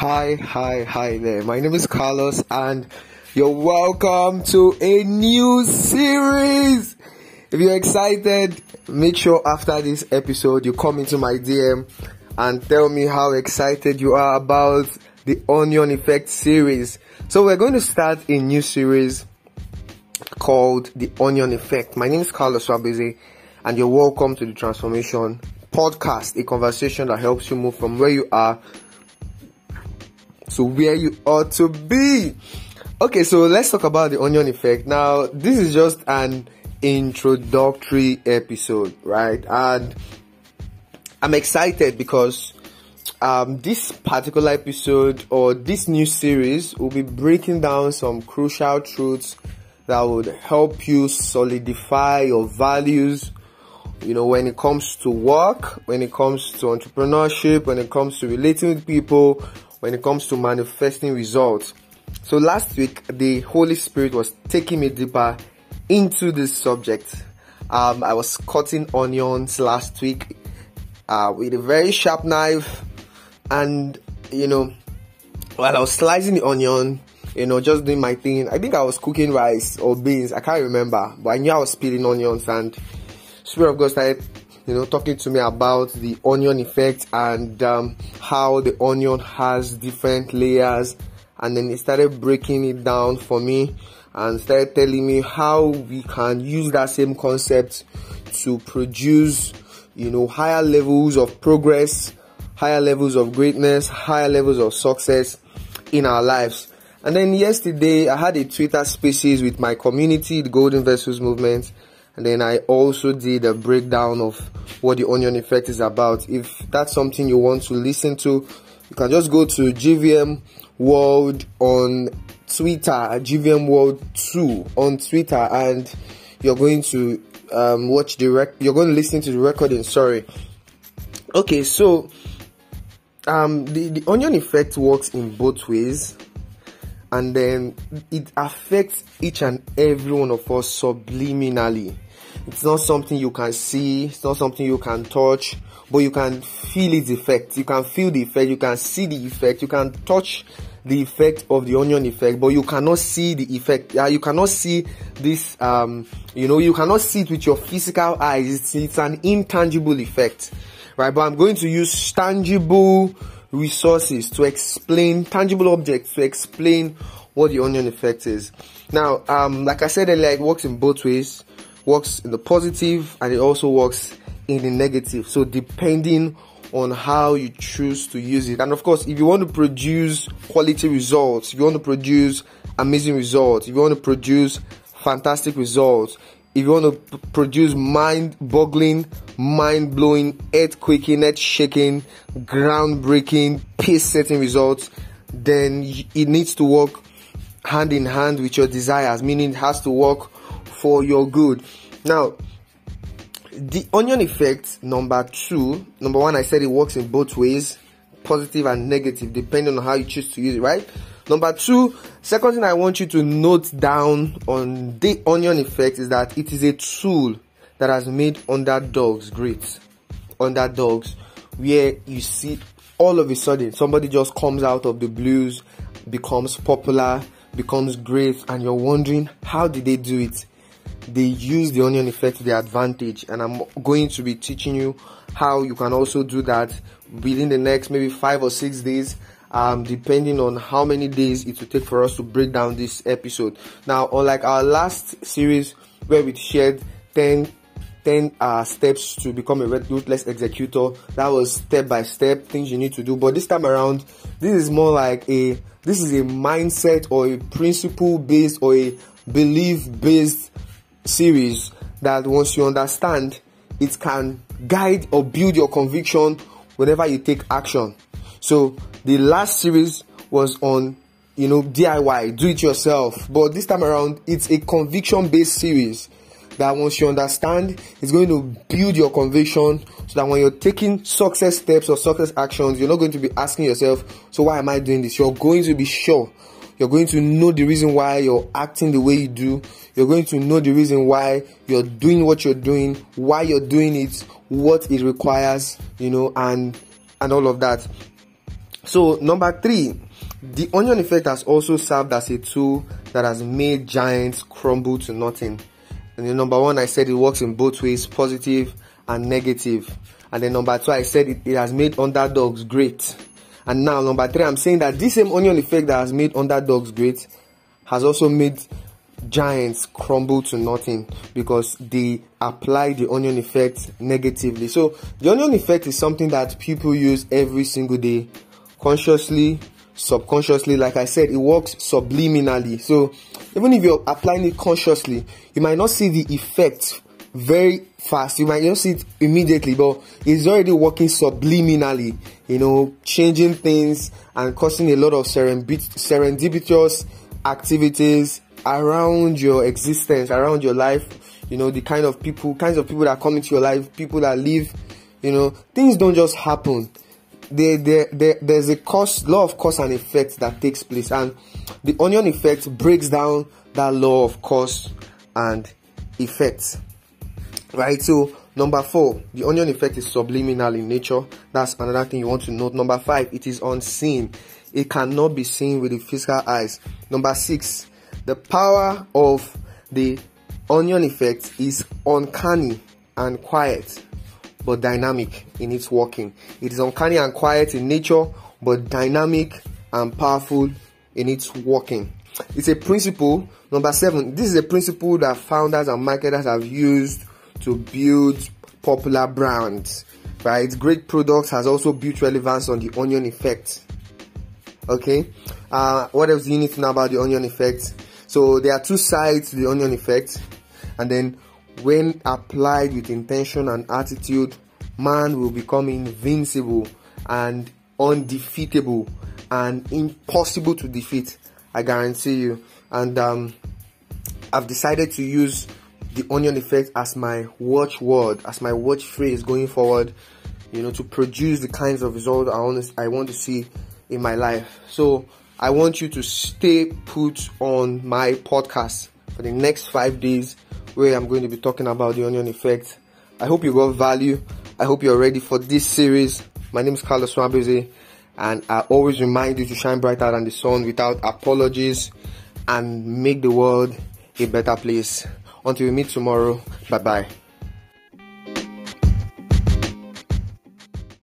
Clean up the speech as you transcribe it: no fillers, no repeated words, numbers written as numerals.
Hi there. My name is Carlos and you're welcome to a new series. If you're excited, make sure after this episode you come into my DM and tell me how excited you are about the Onion Effect series. So we're going to start a new series called the Onion Effect. My name is Carlos Swabizi and you're welcome to the Transformation Podcast, a conversation that helps you move from where you are to where you ought to be. Okay, so let's talk about the Onion Effect. Now, this is just an introductory episode, right? And I'm excited because this particular episode or this new series will be breaking down some crucial truths that would help you solidify your values, you know, when it comes to work, when it comes to entrepreneurship, when it comes to relating with people, when it comes to manifesting results. So last week, the Holy Spirit was taking me deeper into this subject. I was cutting onions last week with a very sharp knife, and you know, while I was slicing the onion, you know, just doing my thing, I think I was cooking rice or beans, I can't remember, but I knew I was peeling onions, and Spirit of God started, you know, talking to me about the onion effect and how the onion has different layers. And then he started breaking it down for me and started telling me how we can use that same concept to produce, you know, higher levels of progress, higher levels of greatness, higher levels of success in our lives. And then yesterday I had a Twitter Spaces with my community, the Golden Vessels Movement. And then I also did a breakdown of what the Onion Effect is about. If that's something you want to listen to, you can just go to GVMWorld on Twitter, GVMWorld2 on Twitter, and you're going to listen to the recording. Sorry. Okay, so the Onion Effect works in both ways, and then it affects each and every one of us subliminally. It's not something you can see, it's not something you can touch, but you can feel its effect. You can feel the effect, you can see the effect, you can touch the effect of the onion effect, but you cannot see the effect. You cannot see this, you know, you cannot see it with your physical eyes. It's an intangible effect, right? But I'm going to use tangible resources to explain, tangible objects to explain what the onion effect is. Now, like I said earlier, it works in both ways. Works in the positive and it also works in the negative, so depending on how you choose to use it. And of course, if you want to produce quality results, if you want to produce amazing results, if you want to produce fantastic results, if you want to produce mind-boggling, mind-blowing, earth-quaking, earth-shaking, groundbreaking, pace-setting results, then it needs to work hand in hand with your desires, meaning it has to work for your good. Now, the onion effect number one, I said it works in both ways, positive and negative, depending on how you choose to use it, right? Number two, second thing I want you to note down on the onion effect is that it is a tool that has made underdogs great. Underdogs, where you see all of a sudden somebody just comes out of the blues, becomes popular, becomes great, and you're wondering, how did they do it? They use the onion effect to their advantage, and I'm going to be teaching you how you can also do that within the next maybe 5 or 6 days, depending on how many days it will take for us to break down this episode. Now, unlike our last series where we shared 10 steps to become a ruthless executor, that was step by step, things you need to do, but this time around, this is more like this is a mindset or a principle based or a belief based series that once you understand, it can guide or build your conviction whenever you take action. So the last series was on, you know, DIY, do it yourself, but this time around it's a conviction based series that once you understand, it's going to build your conviction so that when you're taking success steps or success actions, you're not going to be asking yourself, so why am I doing this? You're going to be sure. You're going to know the reason why you're acting the way you do. You're going to know the reason why you're doing what you're doing, why you're doing it, what it requires, you know, and all of that. So number three, the onion effect has also served as a tool that has made giants crumble to nothing. And then number one, I said it works in both ways, positive and negative. And then number two, I said it has made underdogs great. And now number three, I'm saying that this same onion effect that has made underdogs great has also made giants crumble to nothing, because they apply the onion effect negatively. So the onion effect is something that people use every single day, consciously, subconsciously. Like I said, it works subliminally. So even if you're applying it consciously, you might not see the effect very fast, you might not see it immediately, but it's already working subliminally, you know, changing things and causing a lot of serendipitous activities around your existence, around your life. You know, the kinds of people that come into your life, people that live, you know, things don't just happen. There's a law of cause and effect that takes place, and the onion effect breaks down that law of cause and effect. Right, so number four, the onion effect is subliminal in nature. That's another thing you want to note. Number five, it is unseen. It cannot be seen with the physical eyes. Number six, the power of the onion effect is uncanny and quiet, but dynamic in its working. It is uncanny and quiet in nature, but dynamic and powerful in its working. It's a principle. Number seven, this is a principle that founders and marketers have used to build popular brands, right? Great products has also built relevance on the onion effect. Okay, what else do you need to know about the onion effect? So there are two sides to the onion effect, and then when applied with intention and attitude, man will become invincible and undefeatable and impossible to defeat, I guarantee you. And I've decided to use the onion effect as my watchword, as my watch phrase going forward, you know, to produce the kinds of results I want to see in my life. So I want you to stay put on my podcast for the next 5 days, where I'm going to be talking about the onion effect. I hope you got value. I hope you're ready for this series. My name is Carlos Swabizi, and I always remind you to shine brighter than the sun without apologies and make the world a better place. Until we meet tomorrow, bye-bye.